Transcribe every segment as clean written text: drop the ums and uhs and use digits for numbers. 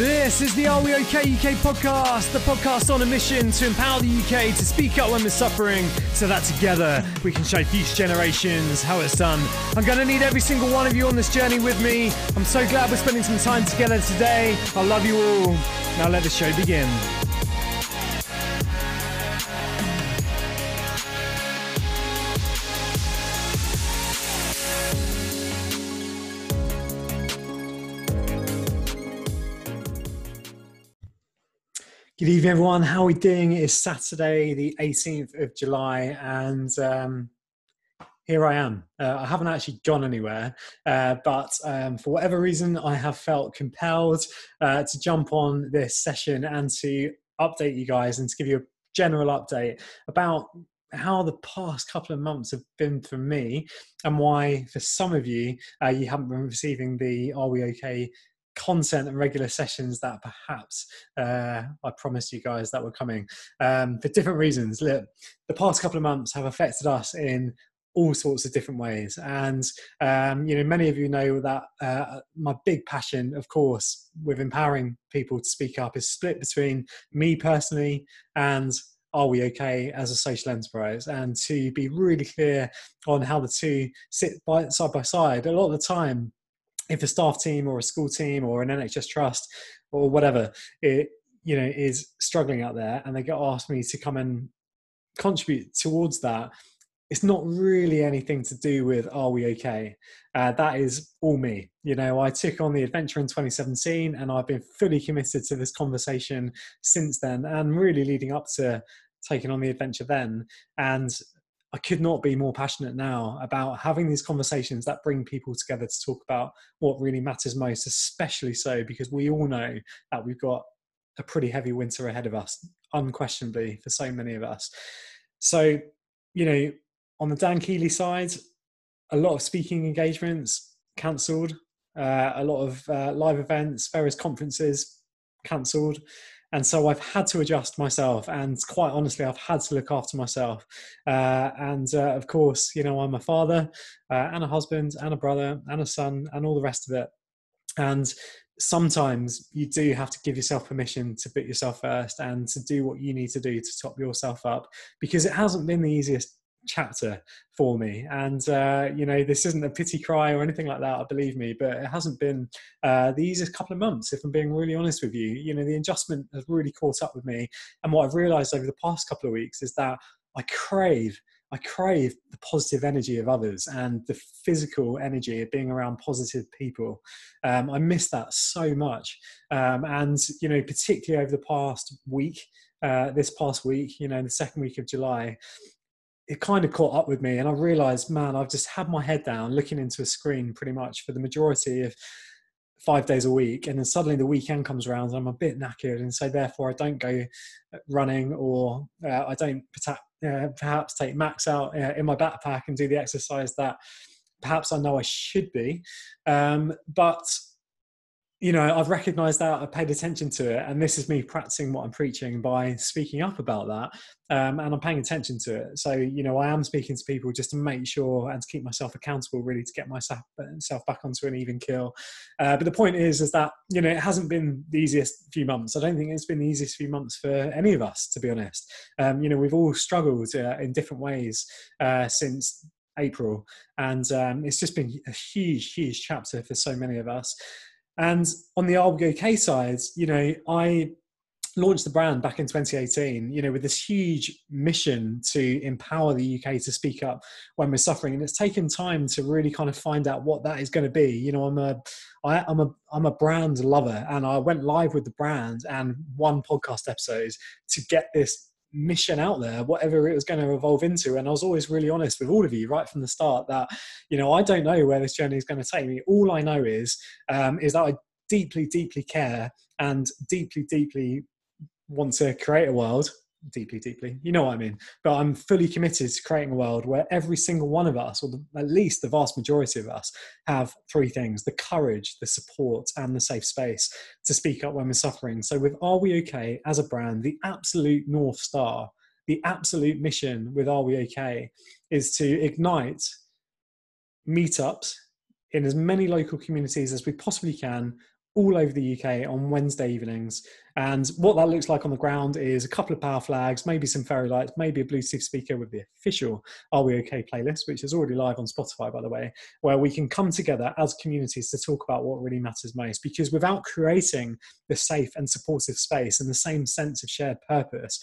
This is the Are We Okay UK podcast, the podcast on a mission to empower the UK to speak up when we're suffering so that together we can show future generations how it's done. I'm going to need every single one of you on this journey with me. I'm so glad we're spending some time together today. I love you all. Now let the show begin. Good evening, everyone. How are we doing? It is Saturday, the 18th of July, and here I am. I haven't actually gone anywhere, but for whatever reason, I have felt compelled to jump on this session and to update you guys and to give you a general update about how the past couple of months have been for me and why, for some of you, you haven't been receiving the Are We Okay content and regular sessions that perhaps I promised you guys that were coming for different reasons. Look, the past couple of months have affected us in all sorts of different ways, and you know, many of you know that my big passion, of course, with empowering people to speak up is split between me personally and Are We Okay as a social enterprise, and to be really clear on how the two sit side by side. A lot of the time, if a staff team or a school team or an NHS trust or whatever, is struggling out there and they get asked me to come and contribute towards that, it's not really anything to do with Are We Okay? That is all me. You know, I took on the adventure in 2017 and I've been fully committed to this conversation since then, and really leading up to taking on the adventure then. And I could not be more passionate now about having these conversations that bring people together to talk about what really matters most, especially so because we all know that we've got a pretty heavy winter ahead of us, unquestionably, for so many of us. So, you know, on the Dan Keeley side, a lot of speaking engagements cancelled, a lot of live events, various conferences cancelled. And so I've had to adjust myself, and quite honestly, I've had to look after myself. And of course, you know, I'm a father and a husband and a brother and a son and all the rest of it. And sometimes you do have to give yourself permission to put yourself first and to do what you need to do to top yourself up, because it hasn't been the easiest chapter for me. And you know, this isn't a pity cry or anything like that, believe me, but it hasn't been the easiest couple of months, if I'm being really honest with you. You know, the adjustment has really caught up with me, and what I've realized over the past couple of weeks is that I crave the positive energy of others and the physical energy of being around positive people. I miss that so much, and you know, particularly over the past week, this past week, you know, in the second week of July, it kind of caught up with me, and I realized, man, I've just had my head down looking into a screen pretty much for the majority of 5 days a week. And then suddenly the weekend comes around and I'm a bit knackered. And so therefore I don't go running, or I don't perhaps take Max out in my backpack and do the exercise that perhaps I know I should be. But you know, I've recognized that, I've paid attention to it, and this is me practicing what I'm preaching by speaking up about that, and I'm paying attention to it. So, you know, I am speaking to people just to make sure and to keep myself accountable, really, to get myself back onto an even keel. But the point is that, you know, it hasn't been the easiest few months. I don't think it's been the easiest few months for any of us, to be honest. You know, we've all struggled in different ways since April, and it's just been a huge, huge chapter for so many of us. And on the Are We Okay side, you know, I launched the brand back in 2018, you know, with this huge mission to empower the UK to speak up when we're suffering. And it's taken time to really kind of find out what that is going to be. You know, I'm a brand lover, and I went live with the brand and one podcast episode to get this mission out there, whatever it was going to evolve into. And I was always really honest with all of you right from the start that, you know, I don't know where this journey is going to take me. All I know is that I deeply, deeply care and deeply, deeply want to create a world. Deeply, deeply, you know what I mean? But I'm fully committed to creating a world where every single one of us, or at least the vast majority of us, have three things: the courage, the support, and the safe space to speak up when we're suffering. So with Are We Okay as a brand, the absolute North Star, the absolute mission with Are We Okay is to ignite meetups in as many local communities as we possibly can all over the UK on Wednesday evenings. And what that looks like on the ground is a couple of power flags, maybe some fairy lights, maybe a Bluetooth speaker with the official Are We Okay playlist, which is already live on Spotify, by the way, where we can come together as communities to talk about what really matters most. Because without creating the safe and supportive space and the same sense of shared purpose,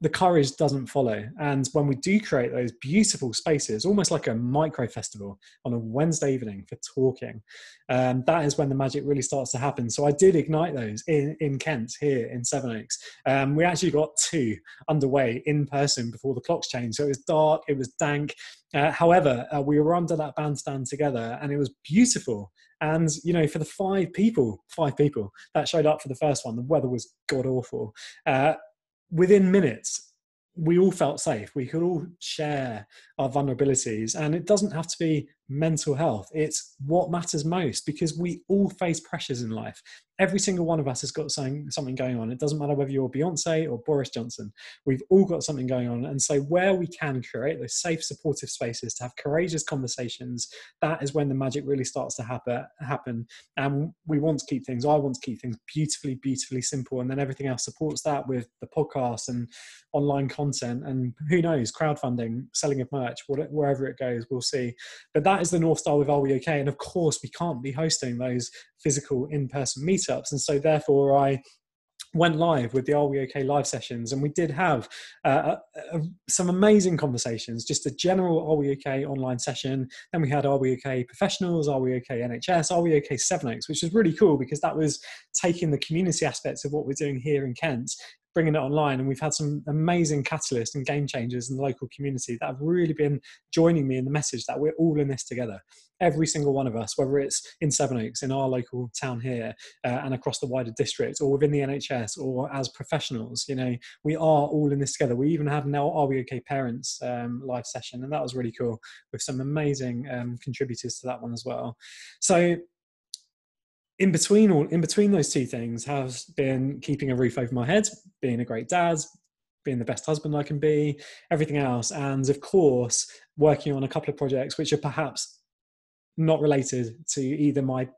the courage doesn't follow. And when we do create those beautiful spaces, almost like a micro festival on a Wednesday evening for talking, that is when the magic really starts to happen. So I did ignite those in Kent here in Sevenoaks. We actually got two underway in person before the clocks changed. So it was dark, it was dank. However, we were under that bandstand together and it was beautiful. And, you know, for the five people that showed up for the first one, the weather was god awful. Within minutes, we all felt safe. We could all share our vulnerabilities. And it doesn't have to be mental health. It's what matters most, because we all face pressures in life. Every single one of us has got something going on. It doesn't matter whether you're Beyonce or Boris Johnson. We've all got something going on. And so where we can create those safe, supportive spaces to have courageous conversations, that is when the magic really starts to happen. And I want to keep things beautifully, beautifully simple. And then everything else supports that with the podcast and online content and, who knows, crowdfunding, selling of merch, wherever it goes, we'll see. But that is the North Star with Are We Okay? And of course, we can't be hosting those physical in-person meetups. And so therefore, I went live with the Are We OK live sessions, and we did have some amazing conversations, just a general Are We OK online session. Then we had Are We OK Professionals, Are We OK NHS, Are We OK Sevenoaks, which was really cool because that was taking the community aspects of what we're doing here in Kent, bringing it online. And we've had some amazing catalysts and game changers in the local community that have really been joining me in the message that we're all in this together. Every single one of us, whether it's in Sevenoaks, in our local town here, and across the wider district, or within the NHS, or as professionals, you know, we are all in this together. We even have now Are We OK Parents live session, and that was really cool, with some amazing contributors to that one as well. So in between those two things has been keeping a roof over my head, being a great dad, being the best husband I can be, everything else. And of course, working on a couple of projects which are perhaps not related to either my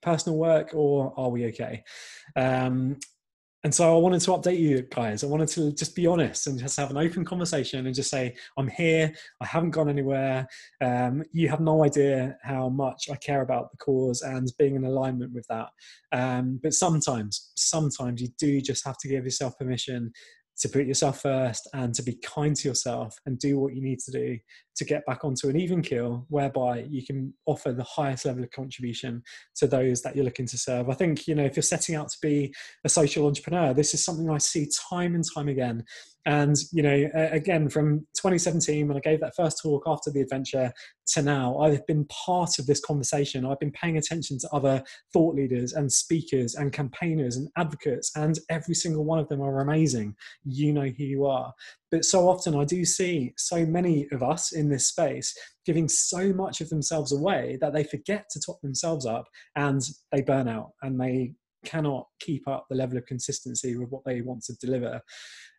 personal work or Are We Okay? And so I wanted to update you guys. I wanted to just be honest and just have an open conversation and just say, I'm here. I haven't gone anywhere. You have no idea how much I care about the cause and being in alignment with that. But sometimes you do just have to give yourself permission to put yourself first and to be kind to yourself and do what you need to do to get back onto an even keel, whereby you can offer the highest level of contribution to those that you're looking to serve. I think, you know, if you're setting out to be a social entrepreneur, this is something I see time and time again. And, you know, again, from 2017, when I gave that first talk after the adventure to now, I've been part of this conversation. I've been paying attention to other thought leaders and speakers and campaigners and advocates, and every single one of them are amazing. You know who you are. But so often I do see so many of us in this space giving so much of themselves away that they forget to top themselves up, and they burn out and they cannot keep up the level of consistency with what they want to deliver.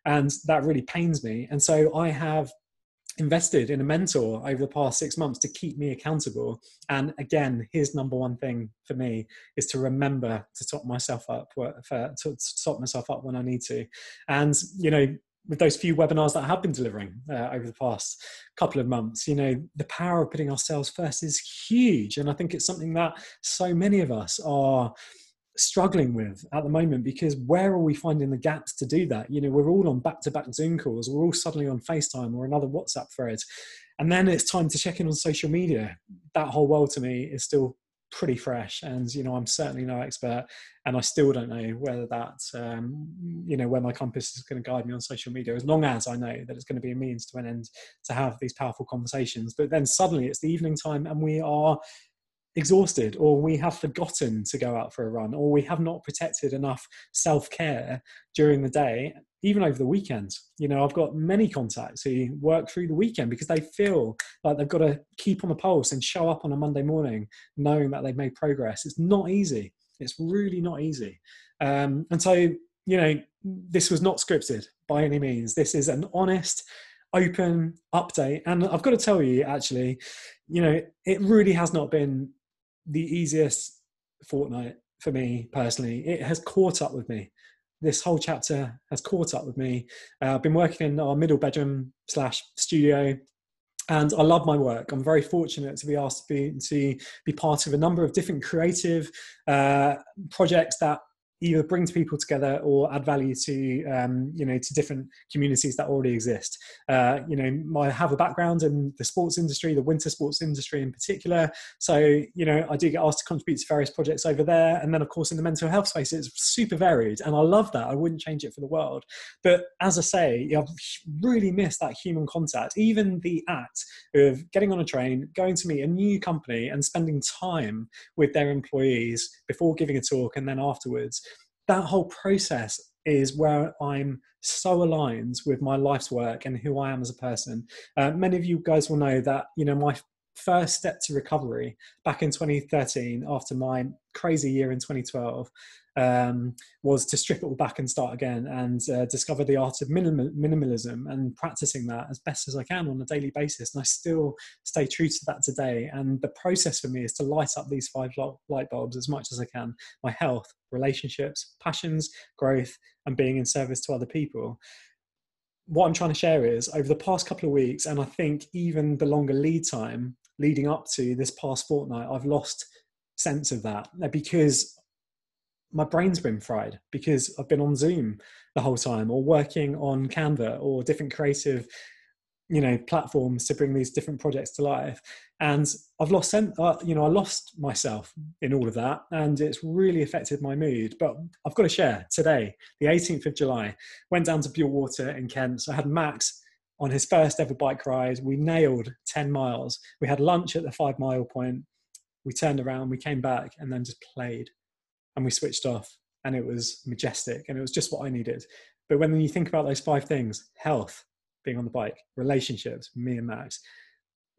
And that really pains me. And so I have invested in a mentor over the past 6 months to keep me accountable. And again, his number one thing for me is to remember to top myself up when I need to. And, you know, with those few webinars that I have been delivering over the past couple of months, you know, the power of putting ourselves first is huge. And I think it's something that so many of us are struggling with at the moment, because where are we finding the gaps to do that? You know, we're all on back-to-back Zoom calls. We're all suddenly on FaceTime or another WhatsApp thread. And then it's time to check in on social media. That whole world to me is still pretty fresh. And, you know, I'm certainly no expert, and I still don't know whether that's, you know, where my compass is going to guide me on social media, as long as I know that it's going to be a means to an end to have these powerful conversations. But then suddenly it's the evening time and we are exhausted, or we have forgotten to go out for a run, or we have not protected enough self-care during the day, even over the weekend. You know, I've got many contacts who work through the weekend because they feel like they've got to keep on the pulse and show up on a Monday morning knowing that they've made progress. It's not easy. It's really not easy. And so, you know, this was not scripted by any means. This is an honest, open update. And I've got to tell you, actually, you know, it really has not been the easiest fortnight for me personally. It has caught up with me. This whole chapter has caught up with me. I've been working in our middle bedroom / studio, and I love my work. I'm very fortunate to be asked to be part of a number of different creative projects that either brings people together or add value to, to different communities that already exist. I have a background in the sports industry, the winter sports industry in particular. So, I do get asked to contribute to various projects over there. And then, of course, in the mental health space, it's super varied. And I love that. I wouldn't change it for the world. But as I say, I've really missed that human contact, even the act of getting on a train, going to meet a new company and spending time with their employees before giving a talk and then afterwards. That whole process is where I'm so aligned with my life's work and who I am as a person. Many of you guys will know that, my first step to recovery back in 2013, after my crazy year in 2012, was to strip it all back and start again and discover the art of minimalism and practicing that as best as I can on a daily basis. And I still stay true to that today. And the process for me is to light up these 5 light bulbs as much as I can: my health, relationships, passions, growth, and being in service to other people. What I'm trying to share is, over the past couple of weeks, and I think even the longer lead time leading up to this past fortnight, I've lost sense of that because my brain's been fried, because I've been on Zoom the whole time or working on Canva or different creative, platforms to bring these different projects to life. And I've lost sense, I lost myself in all of that, and it's really affected my mood. But I've got to share today, the 18th of July, went down to Blackwater in Kent. So I had Max on his first ever bike ride. We nailed 10 miles. We had lunch at the 5-mile point. We turned around, we came back, and then just played. And we switched off, and it was majestic, and it was just what I needed. But when you think about those 5 things: health, being on the bike; relationships, me and Max;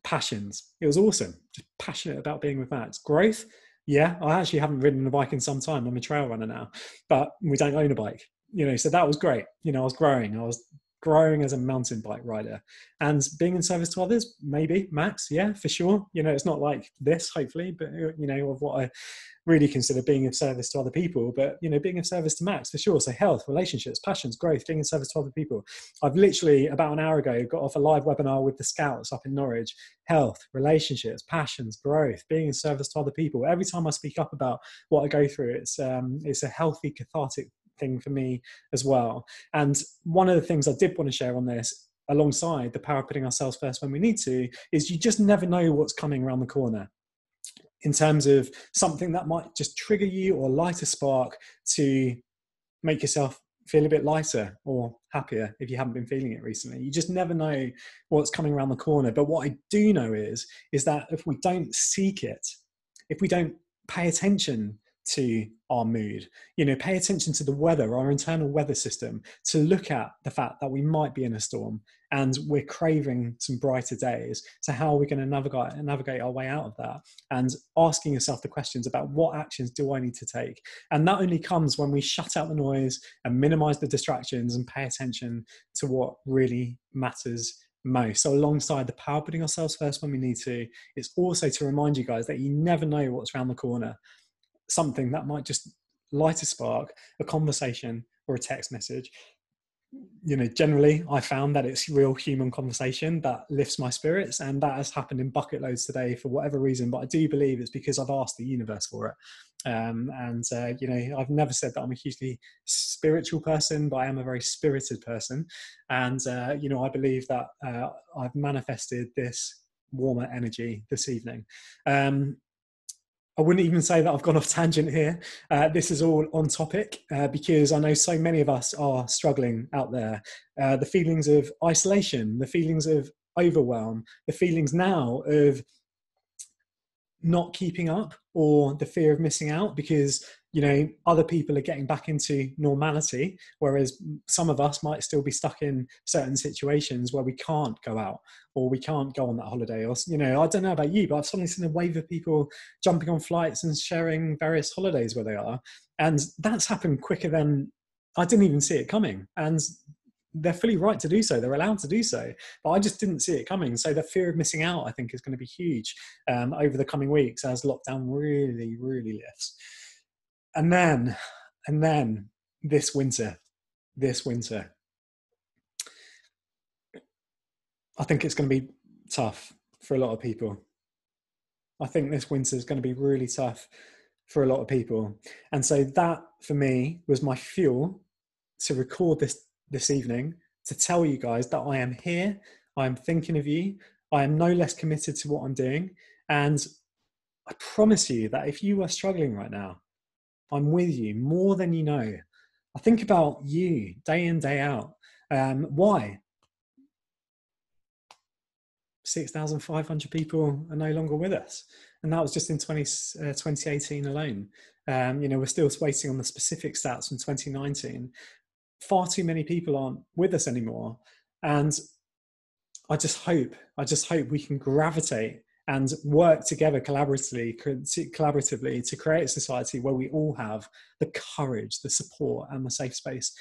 passions, it was awesome, just passionate about being with Max; growth, yeah, I actually haven't ridden a bike in some time. I'm a trail runner now, but we don't own a bike, so that was great. I was growing. Growing as a mountain bike rider. And being in service to others, maybe Max, yeah, for sure. It's not like this, hopefully, but of what I really consider being of service to other people, but being of service to Max for sure. So health, relationships, passions, growth, being in service to other people. I've literally about an hour ago got off a live webinar with the Scouts up in Norwich. Health, relationships, passions, growth, being in service to other people. Every time I speak up about what I go through, it's a healthy, cathartic thing for me as well. And one of the things I did want to share on this, alongside the power of putting ourselves first when we need to, is you just never know what's coming around the corner in terms of something that might just trigger you or light a spark to make yourself feel a bit lighter or happier if you haven't been feeling it recently. You just never know what's coming around the corner. But what I do know is that if we don't seek it, if we don't pay attention to our mood, pay attention to the weather, our internal weather system, to look at the fact that we might be in a storm and we're craving some brighter days. So how are we going to navigate our way out of that? And asking yourself the questions about what actions do I need to take? And that only comes when we shut out the noise and minimize the distractions and pay attention to what really matters most. So alongside the power of putting ourselves first when we need to, it's also to remind you guys that you never know what's around the corner. Something that might just light a spark, a conversation or a text message. Generally I found that it's real human conversation that lifts my spirits, and that has happened in bucket loads today for whatever reason, but I do believe it's because I've asked the universe for it. I've never said that I'm a hugely spiritual person, but I am a very spirited person. And, I believe that I've manifested this warmer energy this evening. I wouldn't even say that I've gone off tangent here. This is all on topic because I know so many of us are struggling out there. The feelings of isolation, the feelings of overwhelm, the feelings now of not keeping up, or the fear of missing out because, other people are getting back into normality, whereas some of us might still be stuck in certain situations where we can't go out or we can't go on that holiday. Or, I don't know about you, but I've suddenly seen a wave of people jumping on flights and sharing various holidays where they are. And that's happened quicker than I didn't even see it coming. And they're fully right to do so. They're allowed to do so, but I just didn't see it coming. So the fear of missing out, I think, is going to be huge over the coming weeks as lockdown really, really lifts. And then this winter, I think it's going to be tough for a lot of people. I think this winter is going to be really tough for a lot of people. And so that, for me, was my fuel to record this evening, to tell you guys that I am here, I am thinking of you, I am no less committed to what I'm doing. And I promise you that if you are struggling right now, I'm with you more than you know. I think about you day in, day out. Why? 6,500 people are no longer with us. And that was just in 2018 alone. We're still waiting on the specific stats from 2019. Far too many people aren't with us anymore. And I just hope we can gravitate and work together collaboratively to create a society where we all have the courage, the support, and the safe space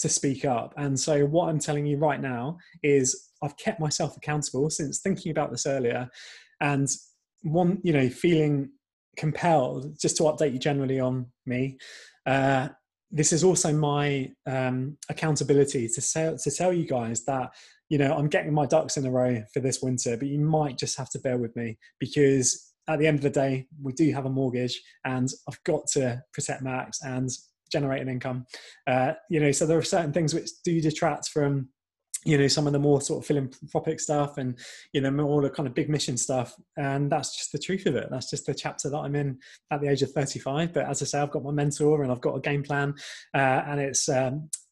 to speak up. And so what I'm telling you right now is I've kept myself accountable since thinking about this earlier, and feeling compelled just to update you generally on me. This is also my accountability to tell you guys that, I'm getting my ducks in a row for this winter, but you might just have to bear with me, because at the end of the day, we do have a mortgage and I've got to protect Max and generate an income. So there are certain things which do detract from, some of the more sort of philanthropic stuff and, all the kind of big mission stuff. And that's just the truth of it. That's just the chapter that I'm in at the age of 35. But as I say, I've got my mentor and I've got a game plan, and it's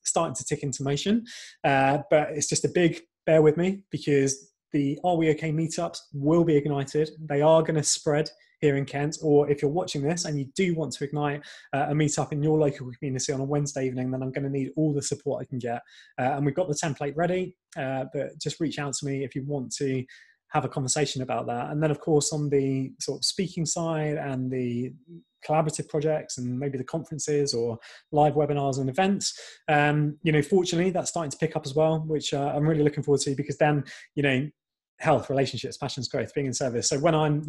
starting to tick into motion. But it's just a big bear with me, because the Are We Okay meetups will be ignited. They are going to spread here in Kent, or if you're watching this and you do want to ignite a meetup in your local community on a Wednesday evening, then I'm going to need all the support I can get. And we've got the template ready, but just reach out to me if you want to have a conversation about that. And then, of course, on the sort of speaking side and the collaborative projects and maybe the conferences or live webinars and events, fortunately, that's starting to pick up as well, which I'm really looking forward to, because then, health, relationships, passions, growth, being in service. So when I'm,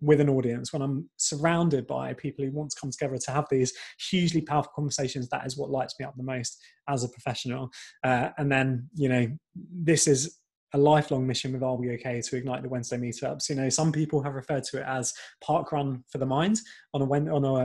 with an audience, when I'm surrounded by people who want to come together to have these hugely powerful conversations, that is what lights me up the most as a professional. And then this is a lifelong mission with Are We Okay to ignite the Wednesday meetups. Some people have referred to it as park run for the mind on a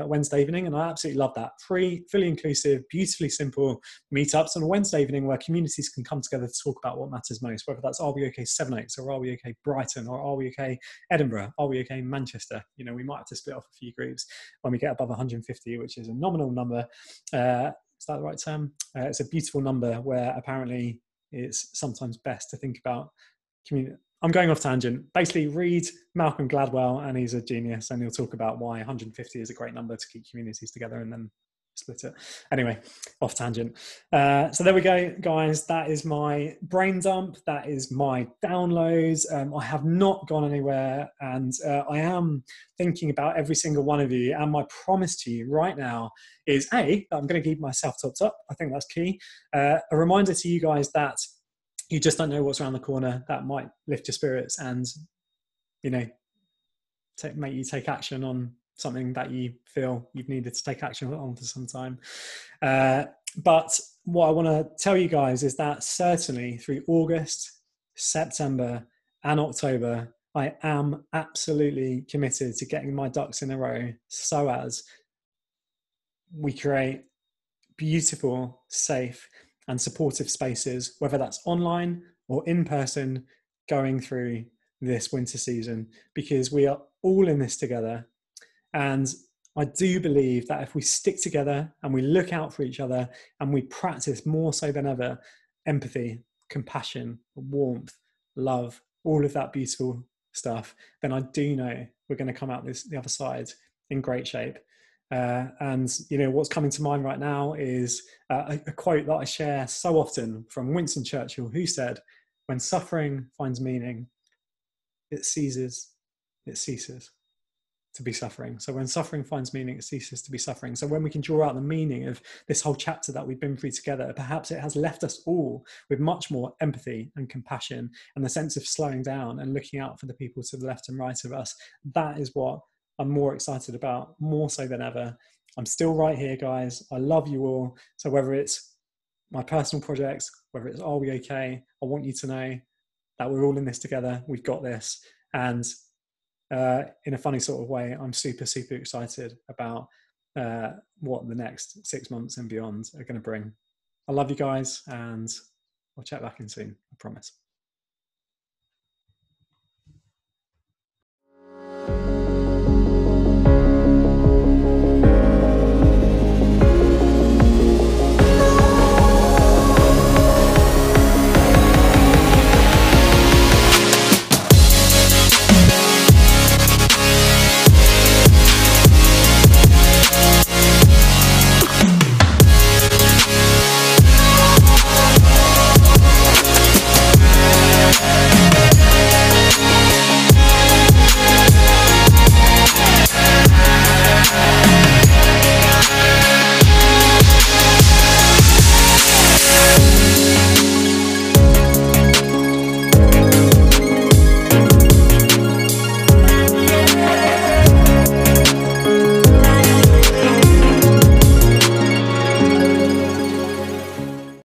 Wednesday evening. And I absolutely love that. Free, fully inclusive, beautifully simple meetups on a Wednesday evening where communities can come together to talk about what matters most, whether that's Are We Okay Sevenoaks or Are We Okay Brighton or Are We Okay Edinburgh, Are We Okay Manchester. We might have to split off a few groups when we get above 150, which is a nominal number. Is that the right term? It's a beautiful number where apparently it's sometimes best to think about community. I'm going off tangent. Basically, read Malcolm Gladwell, and he's a genius, and he'll talk about why 150 is a great number to keep communities together and then split it. Anyway, off tangent. So there we go, guys. That is my brain dump. That is my downloads. I have not gone anywhere, and I am thinking about every single one of you. And my promise to you right now is, A, that I'm going to keep myself topped up. I think that's key. A reminder to you guys that you just don't know what's around the corner. That might lift your spirits and, make you take action on something that you feel you've needed to take action on for some time. But what I want to tell you guys is that certainly through August, September, and October, I am absolutely committed to getting my ducks in a row so as we create beautiful, safe, and supportive spaces, whether that's online or in person, going through this winter season, because we are all in this together. And I do believe that if we stick together and we look out for each other and we practice more so than ever empathy, compassion, warmth, love, all of that beautiful stuff, then I do know we're going to come out the other side in great shape. And what's coming to mind right now is a quote that I share so often from Winston Churchill, who said, "When suffering finds meaning, it ceases to be suffering." So when suffering finds meaning, it ceases to be suffering. So when we can draw out the meaning of this whole chapter that we've been through together, perhaps it has left us all with much more empathy and compassion and the sense of slowing down and looking out for the people to the left and right of us. That is what I'm more excited about, more so than ever. I'm still right here, guys. I love you all. So whether it's my personal projects, whether it's Are We Okay, I want you to know that we're all in this together. We've got this. And in a funny sort of way, I'm super, super excited about what the next 6 months and beyond are going to bring. I love you guys, and I'll chat back in soon, I promise.